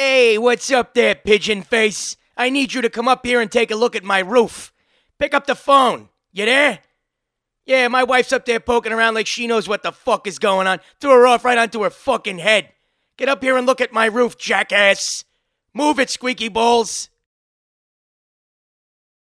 Hey, what's up there, pigeon face? I need you to come up here and take a look at my roof. Pick up the phone. You there? Yeah, my wife's up there poking around like she knows what the fuck is going on. Threw her off right onto her fucking head. Get up here and look at my roof, jackass. Move it, squeaky balls.